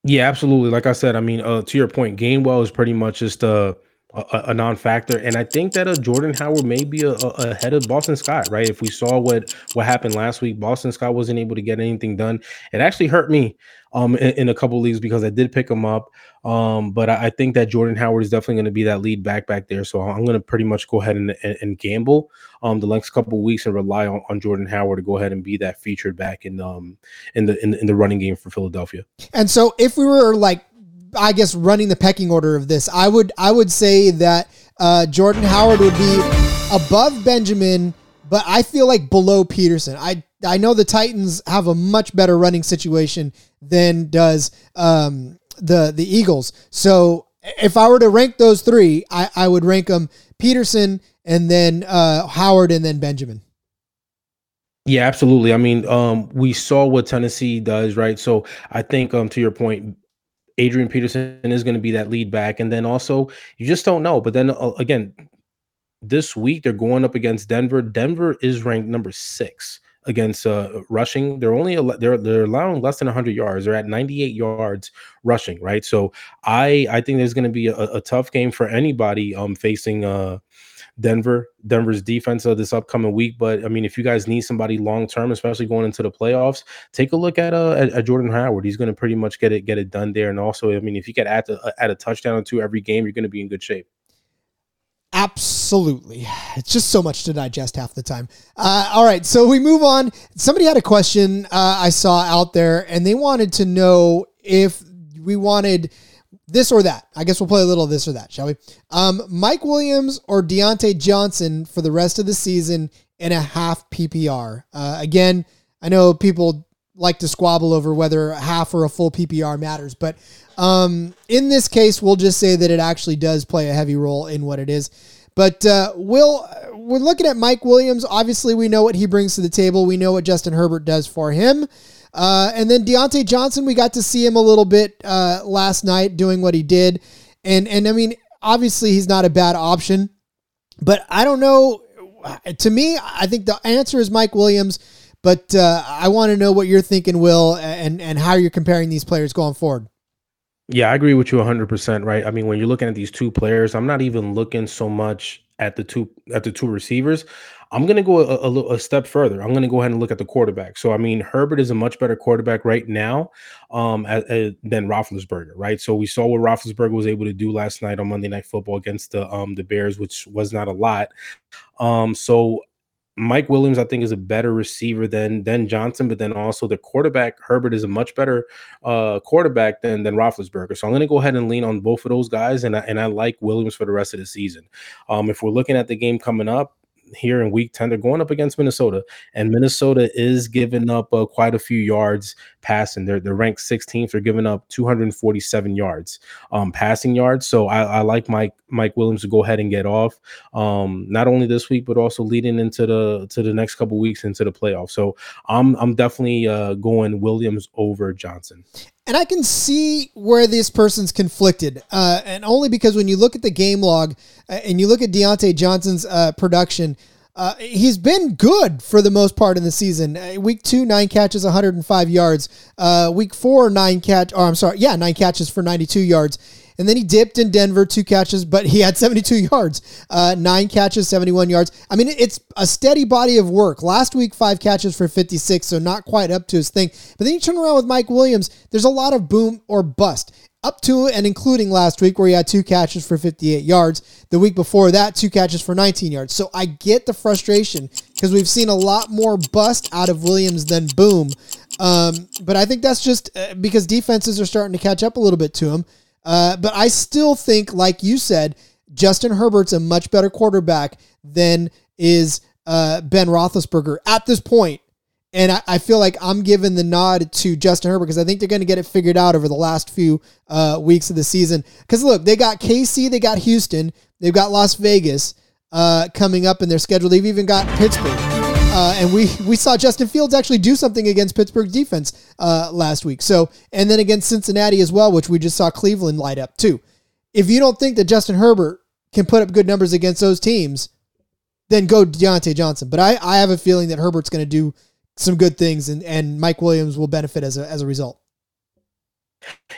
Yeah, absolutely. Like I said, I mean, uh, to your point, Gainwell is pretty much just uh, a, a non-factor. And I think that uh, Jordan Howard may be a, a ahead of Boston Scott, right? If we saw what, what happened last week, Boston Scott wasn't able to get anything done. It actually hurt me um, in, in a couple of leagues because I did pick him up. Um, but I, I think that Jordan Howard is definitely going to be that lead back back there. So I'm going to pretty much go ahead and, and, and gamble um, the next couple of weeks and rely on, on Jordan Howard to go ahead and be that featured back in um in the in, in the running game for Philadelphia. And so if we were like, I guess, running the pecking order of this, I would I would say that uh, Jordan Howard would be above Benjamin, but I feel like below Peterson. I I know the Titans have a much better running situation than does um. the the Eagles. So if I were to rank those three, I, I would rank them Peterson and then uh, Howard and then Benjamin. Yeah, absolutely. I mean, um, we saw what Tennessee does, right? So I think um, to your point, Adrian Peterson is going to be that lead back. And then also, you just don't know. But then uh, again, this week, they're going up against Denver. Denver is ranked number six against uh, rushing. They're only they're they're allowing less than one hundred yards. They're at ninety-eight yards rushing, right? So I I think there's going to be a, a tough game for anybody um facing uh Denver, Denver's defense of this upcoming week. But I mean, if you guys need somebody long term, especially going into the playoffs, take a look at uh at, at Jordan Howard. He's going to pretty much get it get it done there. And also, I mean, if you could add to, add a touchdown or two every game, you're going to be in good shape. Absolutely. It's just so much to digest half the time. Uh, all right, so we move on. Somebody had a question uh, I saw out there, and they wanted to know if we wanted this or that. I guess we'll play a little of this or that, shall we? Um, Mike Williams or Diontae Johnson for the rest of the season in a half P P R. Uh, again, I know people like to squabble over whether a half or a full P P R matters, but um, in this case, we'll just say that it actually does play a heavy role in what it is. But uh, Will, we're looking at Mike Williams. Obviously, we know what he brings to the table. We know what Justin Herbert does for him. Uh, and then Diontae Johnson, we got to see him a little bit uh, last night doing what he did. And, and I mean, obviously, he's not a bad option. But I don't know. To me, I think the answer is Mike Williams. But uh, I want to know what you're thinking, Will, and, and how you're comparing these players going forward. Yeah, I agree with you one hundred percent, right? I mean, when you're looking at these two players, I'm not even looking so much at the two at the two receivers. I'm going to go a, a, a step further. I'm going to go ahead and look at the quarterback. So, I mean, Herbert is a much better quarterback right now um, as, as, than Roethlisberger, right? So we saw what Roethlisberger was able to do last night on Monday Night Football against the um, the Bears, which was not a lot. Um, so Mike Williams, I think, is a better receiver than than Johnson, but then also the quarterback, Herbert, is a much better uh, quarterback than than Roethlisberger. So I'm going to go ahead and lean on both of those guys, and I, and I like Williams for the rest of the season. Um, if we're looking at the game coming up here in week ten, they're going up against Minnesota, and Minnesota is giving up uh, quite a few yards passing. They're, they're ranked sixteenth. They're giving up two hundred forty-seven yards um, passing yards. So I, I like Mike Mike Williams to go ahead and get off um, not only this week, but also leading into the to the next couple weeks into the playoffs. So I'm I'm definitely uh, going Williams over Johnson. And I can see where this person's conflicted, uh, and only because when you look at the game log and you look at Diontae Johnson's uh, production, uh, he's been good for the most part in the season. Uh, week two, nine catches, one hundred five yards. Uh, week four, nine catch. Or I'm sorry, yeah, nine catches for ninety-two yards. And then he dipped in Denver, two catches, but he had seventy-two yards, uh, nine catches, seventy-one yards. I mean, it's a steady body of work. Last week, five catches for fifty-six, so not quite up to his thing. But then you turn around with Mike Williams, there's a lot of boom or bust. Up to and including last week where he had two catches for fifty-eight yards. The week before that, two catches for nineteen yards. So I get the frustration because we've seen a lot more bust out of Williams than boom. Um, but I think that's just because defenses are starting to catch up a little bit to him. Uh, but I still think, like you said, Justin Herbert's a much better quarterback than is uh, Ben Roethlisberger at this point. And I, I feel like I'm giving the nod to Justin Herbert because I think they're going to get it figured out over the last few uh, weeks of the season. Because, look, they got K C, they got Houston, they've got Las Vegas uh, coming up in their schedule. They've even got Pittsburgh. Uh, and we, we saw Justin Fields actually do something against Pittsburgh's defense uh, last week. So, and then against Cincinnati as well, which we just saw Cleveland light up too. If you don't think that Justin Herbert can put up good numbers against those teams, then go Diontae Johnson. But I, I have a feeling that Herbert's going to do some good things, and, and Mike Williams will benefit as a, as a result.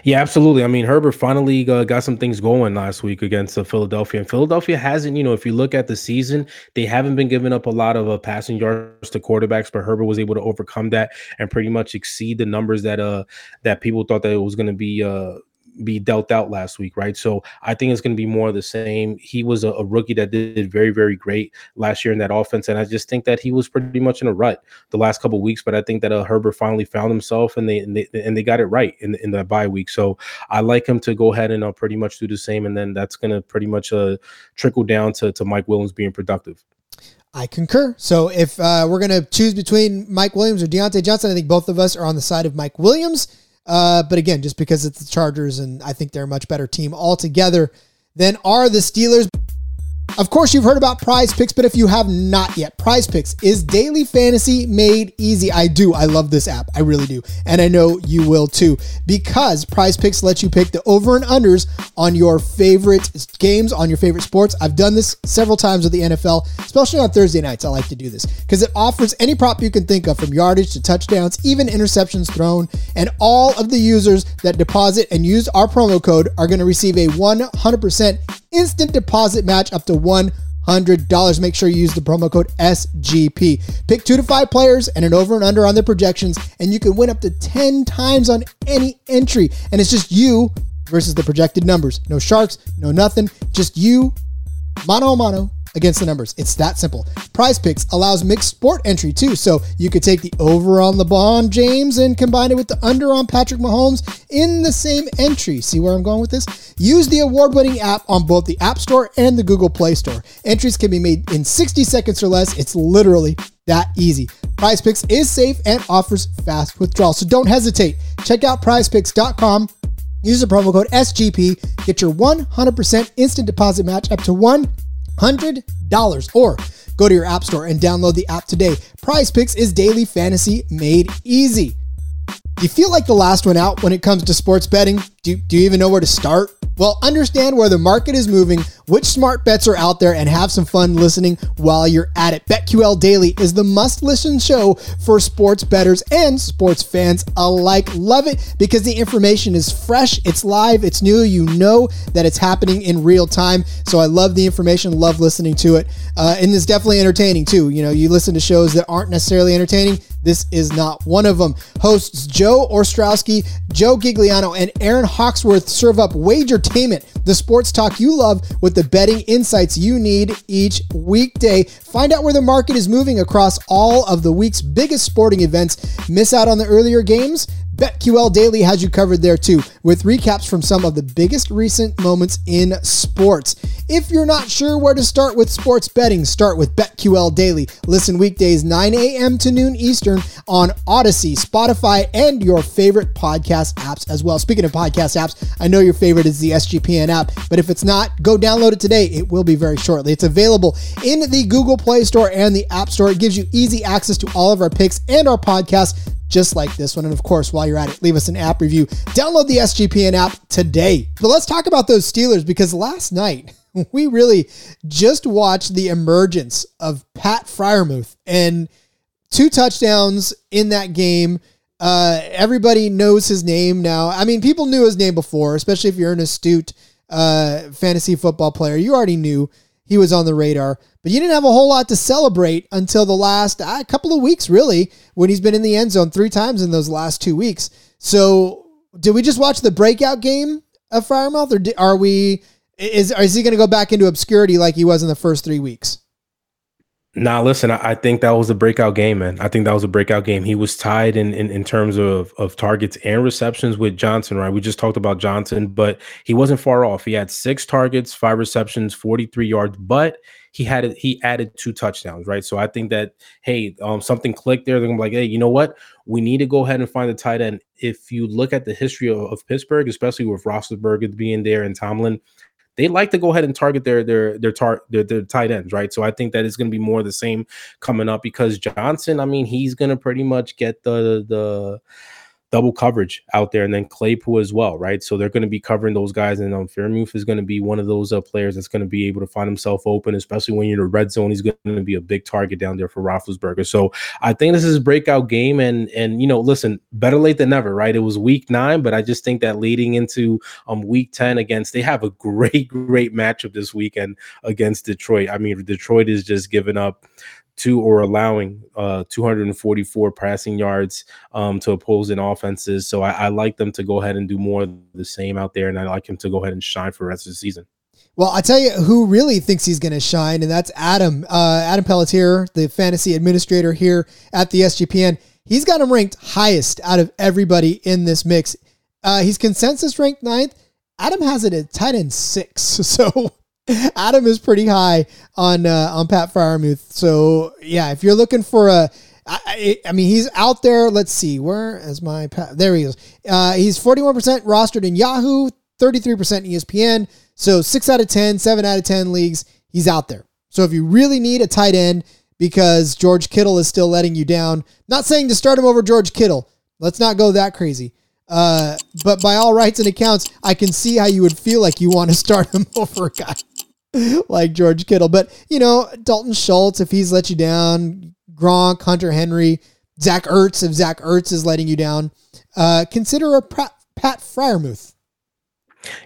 Yeah, absolutely. I mean, Herbert finally uh, got some things going last week against uh, Philadelphia. And Philadelphia hasn't, you know, if you look at the season, they haven't been giving up a lot of uh, passing yards to quarterbacks, but Herbert was able to overcome that and pretty much exceed the numbers that uh that people thought that it was going to be uh be dealt out last week, right? So I think it's going to be more of the same. He was a, a rookie that did very, very great last year in that offense, and I just think that he was pretty much in a rut the last couple of weeks. But I think that uh, Herbert finally found himself, and they and they, and they got it right in in that bye week. So I like him to go ahead and uh, pretty much do the same, and then that's going to pretty much uh, trickle down to to Mike Williams being productive. I concur. So if uh, we're going to choose between Mike Williams or Diontae Johnson, I think both of us are on the side of Mike Williams. Uh, but again, just because it's the Chargers and I think they're a much better team altogether than are the Steelers. Of course, you've heard about Prize Picks, but if you have not yet, Prize Picks is daily fantasy made easy. I do. I love this app. I really do. And I know you will too, because Prize Picks lets you pick the over and unders on your favorite games, on your favorite sports. I've done this several times with the N F L, especially on Thursday nights. I like to do this because it offers any prop you can think of, from yardage to touchdowns, even interceptions thrown. And all of the users that deposit and use our promo code are going to receive a one hundred percent instant deposit match up to one hundred dollars. one hundred dollars. Make sure you use the promo code S G P. Pick two to five players and an over and under on their projections, and you can win up to ten times on any entry. And it's just you versus the projected numbers. No sharks, no nothing. Just you, mano a mano, against the numbers. It's that simple. Prize Picks allows mixed sport entry too, so you could take the over on LeBron James and combine it with the under on Patrick Mahomes in the same entry. See where I'm going with this? Use the award-winning app on both the App Store and the Google Play Store. Entries can be made in sixty seconds or less. It's literally that easy. Prize Picks is safe and offers fast withdrawal, so don't hesitate. Check out prize picks dot com. Use the promo code S G P. Get your one hundred percent instant deposit match up to one hundred dollars, or go to your app store and download the app today. Prize Picks is daily fantasy made easy. Do you feel like the last one out when it comes to sports betting? Do, do you even know where to start? Well, understand where the market is moving, which smart bets are out there, and have some fun listening while you're at it. BetQL Daily is the must-listen show for sports bettors and sports fans alike. Love it because the information is fresh, it's live, it's new. You know that it's happening in real time, so I love the information, love listening to it. Uh, and it's definitely entertaining, too. You know, you listen to shows that aren't necessarily entertaining. This is not one of them. Hosts Joe Ostrowski, Joe Gigliano, and Aaron Hawksworth serve up Wagertainment, the sports talk you love with the betting insights you need each weekday. Find out where the market is moving across all of the week's biggest sporting events. Miss out on the earlier games? BetQL Daily has you covered there too, with recaps from some of the biggest recent moments in sports. If you're not sure where to start with sports betting, start with BetQL Daily. Listen weekdays nine a.m. to noon Eastern on Odyssey, Spotify, and your favorite podcast apps as well. Speaking of podcast apps, I know your favorite is the S G P N app, but if it's not, go download it today. It will be very shortly. It's available in the Google Play Store and the App Store. It gives you easy access to all of our picks and our podcasts, just like this one. And of course, while you're at it, leave us an app review. Download the S G P N app today. But let's talk about those Steelers, because last night we really just watched the emergence of Pat Freiermuth, and two touchdowns in that game. Uh, everybody knows his name now. I mean, people knew his name before, especially if you're an astute uh, fantasy football player. You already knew he was on the radar, but you didn't have a whole lot to celebrate until the last uh, couple of weeks, really, when he's been in the end zone three times in those last two weeks. So did we just watch the breakout game of Freiermuth, or did, are we, is, is he going to go back into obscurity like he was in the first three weeks? Nah, listen, I, I think that was a breakout game, man. I think that was a breakout game. He was tied in, in, in terms of, of targets and receptions with Johnson, right? We just talked about Johnson, but he wasn't far off. He had six targets, five receptions, forty-three yards, but he had he added two touchdowns, right? So I think that, hey, um, something clicked there. They're going to be like, hey, you know what? We need to go ahead and find the tight end. If you look at the history of, of Pittsburgh, especially with Roethlisberger being there and Tomlin, they like to go ahead and target their their their, tar- their their tight ends, right? So I think that it's going to be more of the same coming up, because Johnson, I mean, he's going to pretty much get the the double coverage out there, and then Claypool as well, right? So they're going to be covering those guys, and um, Freiermuth is going to be one of those uh, players that's going to be able to find himself open, especially when you're in the red zone. He's going to be a big target down there for Roethlisberger. So I think this is a breakout game, and, and you know, listen, better late than never, right? It was week nine, but I just think that leading into um week ten against, they have a great, great matchup this weekend against Detroit. I mean, Detroit is just giving up two or allowing uh, two hundred forty-four passing yards um, to opposing offenses. So I, I like them to go ahead and do more of the same out there, and I like him to go ahead and shine for the rest of the season. Well, I tell you who really thinks he's going to shine, and that's Adam. Uh, Adam Pelletier, the fantasy administrator here at the S G P N. He's got him ranked highest out of everybody in this mix. Uh, he's consensus ranked ninth. Adam has it at tight end six. So Adam is pretty high on uh, on Pat Freiermuth. So, yeah, if you're looking for a, I, I mean, he's out there. Let's see. Where is my Pat? There he is. Uh, he's forty-one percent rostered in Yahoo, thirty-three percent E S P N. So six out of ten, seven out of ten leagues, he's out there. So if you really need a tight end because George Kittle is still letting you down, not saying to start him over George Kittle. Let's not go that crazy. Uh, but by all rights and accounts, I can see how you would feel like you want to start him over a guy like George Kittle. But, you know, Dalton Schultz, if he's let you down, Gronk, Hunter Henry, Zach Ertz, if Zach Ertz is letting you down, uh, consider a Pat Freiermuth.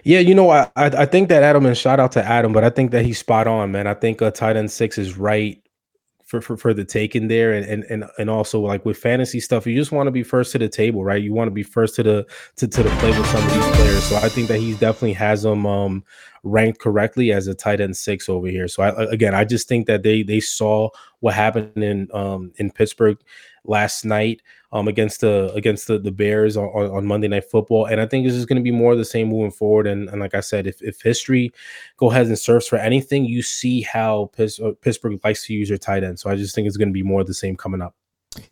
Yeah, you know, I I think that Adam, and shout out to Adam, but I think that he's spot on, man. I think a tight end six is right for for, for the taking there, and, and and and also like with fantasy stuff, you just want to be first to the table, right? You want to be first to the to, to the play with some of these players. So I think that he definitely has them um, ranked correctly as a tight end six over here. So I, again, I just think that they they saw what happened in um, in Pittsburgh last night um, against the against the, the Bears on, on Monday Night Football. And I think it's just going to be more of the same moving forward. And, and like I said, if, if history go ahead and serves for anything, you see how Piss, Pittsburgh likes to use their tight end. So I just think it's going to be more of the same coming up.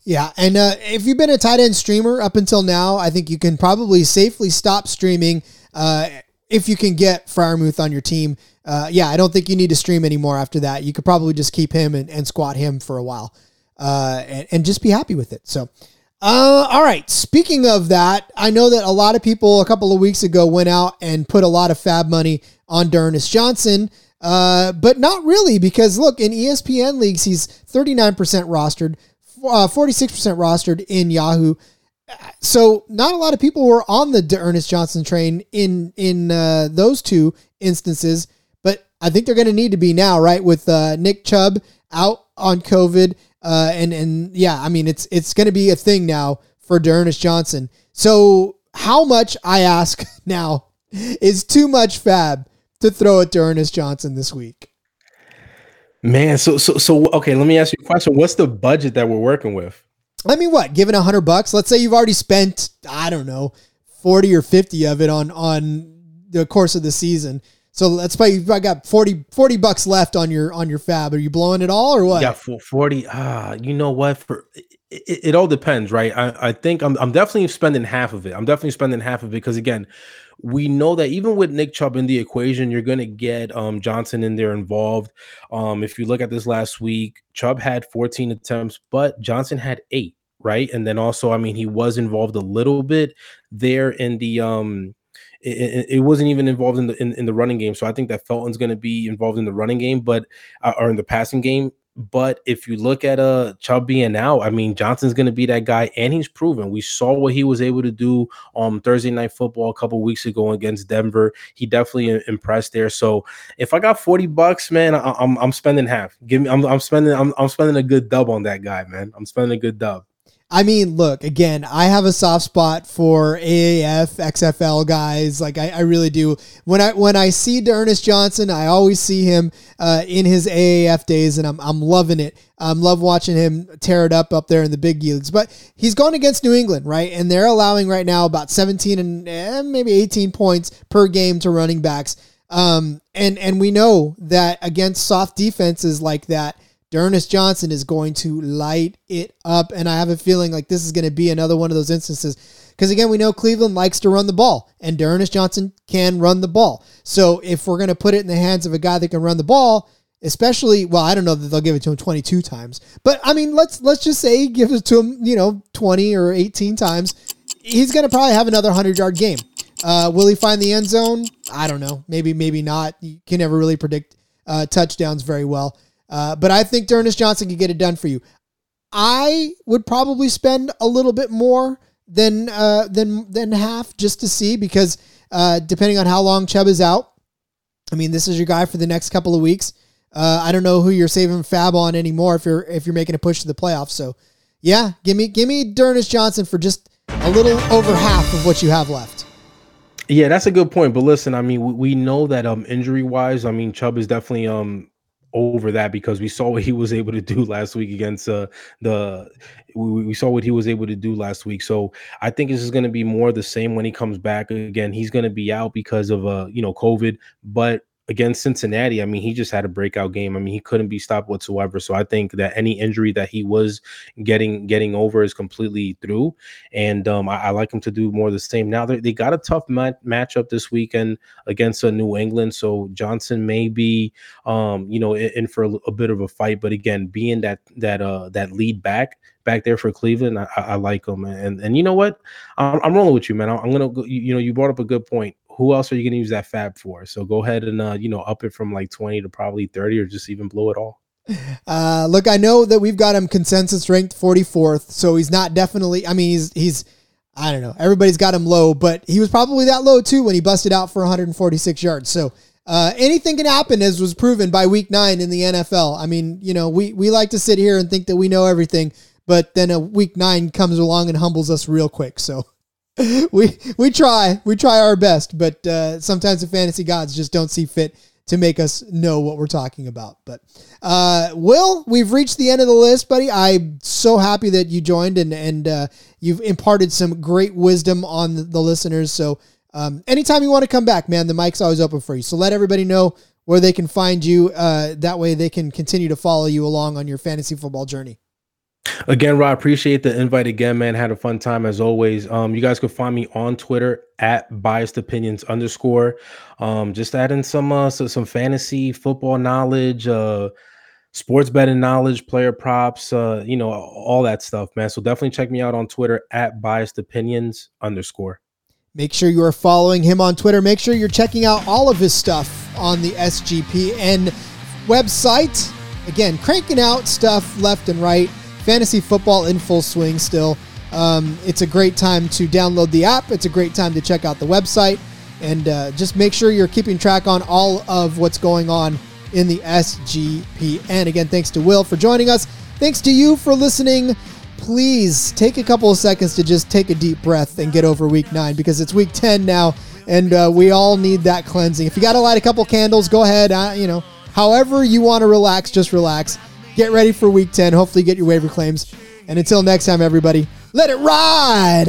Yeah, and uh, if you've been a tight end streamer up until now, I think you can probably safely stop streaming uh, if you can get Freiermuth on your team. Uh, yeah, I don't think you need to stream anymore after that. You could probably just keep him and, and squat him for a while. Uh, and, and just be happy with it. So, uh, all right. Speaking of that, I know that a lot of people a couple of weeks ago went out and put a lot of fab money on De'Ernest Johnson, uh, but not really because, look, in E S P N leagues, he's thirty-nine percent rostered, uh, forty-six percent rostered in Yahoo. So not a lot of people were on the De'Ernest Johnson train in in uh, those two instances, but I think they're going to need to be now, right, with uh, Nick Chubb out on COVID. Uh, and, and yeah, I mean, it's, it's going to be a thing now for De'Ernest Johnson. So how much, I ask now, is too much fab to throw at De'Ernest Johnson this week? Man. So, so, so, okay. Let me ask you a question. What's the budget that we're working with? I mean, what, given a hundred bucks, let's say you've already spent, I don't know, forty or fifty of it on, on the course of the season. So let's play. You've got forty, forty bucks left on your on your fab. Are you blowing it all or what? Yeah, for forty. Ah, you know what? For it, it all depends, right? I, I think I'm I'm definitely spending half of it. I'm definitely spending half of it because again, we know that even with Nick Chubb in the equation, you're going to get um, Johnson in there involved. Um, if you look at this last week, Chubb had fourteen attempts, but Johnson had eight, right? And then also, I mean, he was involved a little bit there in the um. It, it wasn't even involved in the in, in the running game, so I think that Felton's going to be involved in the running game, but uh, or in the passing game. But if you look at uh Chubb being out, I mean Johnson's going to be that guy, and he's proven. We saw what he was able to do on um, Thursday Night Football a couple weeks ago against Denver. He definitely impressed there. So if I got forty bucks, man, I, I'm I'm spending half. Give me, I'm I'm spending I'm I'm spending a good dub on that guy, man. I'm spending a good dub. I mean, look, again, I have a soft spot for A A F, X F L guys. Like, I, I really do. When I when I see De'Ernest Johnson, I always see him uh, in his A A F days, and I'm I'm loving it. I um, love watching him tear it up up there in the big leagues. But he's going against New England, right? And they're allowing right now about seventeen and eh, maybe eighteen points per game to running backs. Um, and, and we know that against soft defenses like that, De'Ernest Johnson is going to light it up, and I have a feeling like this is going to be another one of those instances because, again, we know Cleveland likes to run the ball, and De'Ernest Johnson can run the ball. So if we're going to put it in the hands of a guy that can run the ball, especially, well, I don't know that they'll give it to him twenty-two times, but, I mean, let's let's just say give it to him, you know, twenty or eighteen times. He's going to probably have another hundred-yard game. Uh, will he find the end zone? I don't know. Maybe, maybe not. You can never really predict uh, touchdowns very well. Uh, but I think De'Ernest Johnson can get it done for you. I would probably spend a little bit more than uh, than than half just to see because uh, depending on how long Chubb is out, I mean, this is your guy for the next couple of weeks. Uh, I don't know who you're saving fab on anymore if you're if you're making a push to the playoffs. So, yeah, give me give me De'Ernest Johnson for just a little over half of what you have left. Yeah, that's a good point. But listen, I mean, we, we know that um, injury wise, I mean, Chubb is definitely um. over that because we saw what he was able to do last week against uh, the we, we saw what he was able to do last week. So I think this is going to be more the same when he comes back again. He's going to be out because of uh you know COVID, but against Cincinnati, I mean, he just had a breakout game. I mean, he couldn't be stopped whatsoever. So I think that any injury that he was getting getting over is completely through. And um, I, I like him to do more of the same. Now, they got a tough mat- matchup this weekend against uh, New England. So Johnson may be, um, you know, in, in for a, a bit of a fight. But again, being that that uh, that lead back, back there for Cleveland, I, I like him. And and you know what? I'm, I'm rolling with you, man. I'm going to, you know, you brought up a good point. Who else are you going to use that fab for? So go ahead and, uh, you know, up it from like twenty to probably thirty or just even blow it all. Uh, look, I know that we've got him consensus ranked forty-fourth. So he's not definitely, I mean, he's, he's, I don't know. Everybody's got him low, but he was probably that low too when he busted out for one forty-six yards. So uh, anything can happen, as was proven by week nine in the N F L. I mean, you know, we, we like to sit here and think that we know everything, but then a week nine comes along and humbles us real quick. So we, we try, we try our best, but uh, sometimes the fantasy gods just don't see fit to make us know what we're talking about. But uh, Will, we've reached the end of the list, buddy. I'm so happy that you joined and and uh, you've imparted some great wisdom on the, the listeners. So um, anytime you want to come back, man, the mic's always open for you. So let everybody know where they can find you. Uh, that way they can continue to follow you along on your fantasy football journey. Again, Rob, appreciate the invite again, man. Had a fun time as always. Um, you guys can find me on Twitter at biasedopinions underscore. Um, just adding some uh, so, some fantasy football knowledge, uh, sports betting knowledge, player props, uh, you know, all that stuff, man. So definitely check me out on Twitter at biasedopinions underscore. Make sure you are following him on Twitter. Make sure you're checking out all of his stuff on the S G P N website. Again, cranking out stuff left and right. Fantasy football in full swing still. Um, it's a great time to download the app. It's a great time to check out the website. And uh, just make sure you're keeping track on all of what's going on in the S G P N. Again, thanks to Will for joining us. Thanks to you for listening. Please take a couple of seconds to just take a deep breath and get over week nine, because it's week ten now, and uh, we all need that cleansing. If you got to light a couple candles, go ahead. Uh, you know, however you want to relax, just relax. Get ready for week ten. Hopefully get your waiver claims. And until next time, everybody, let it ride.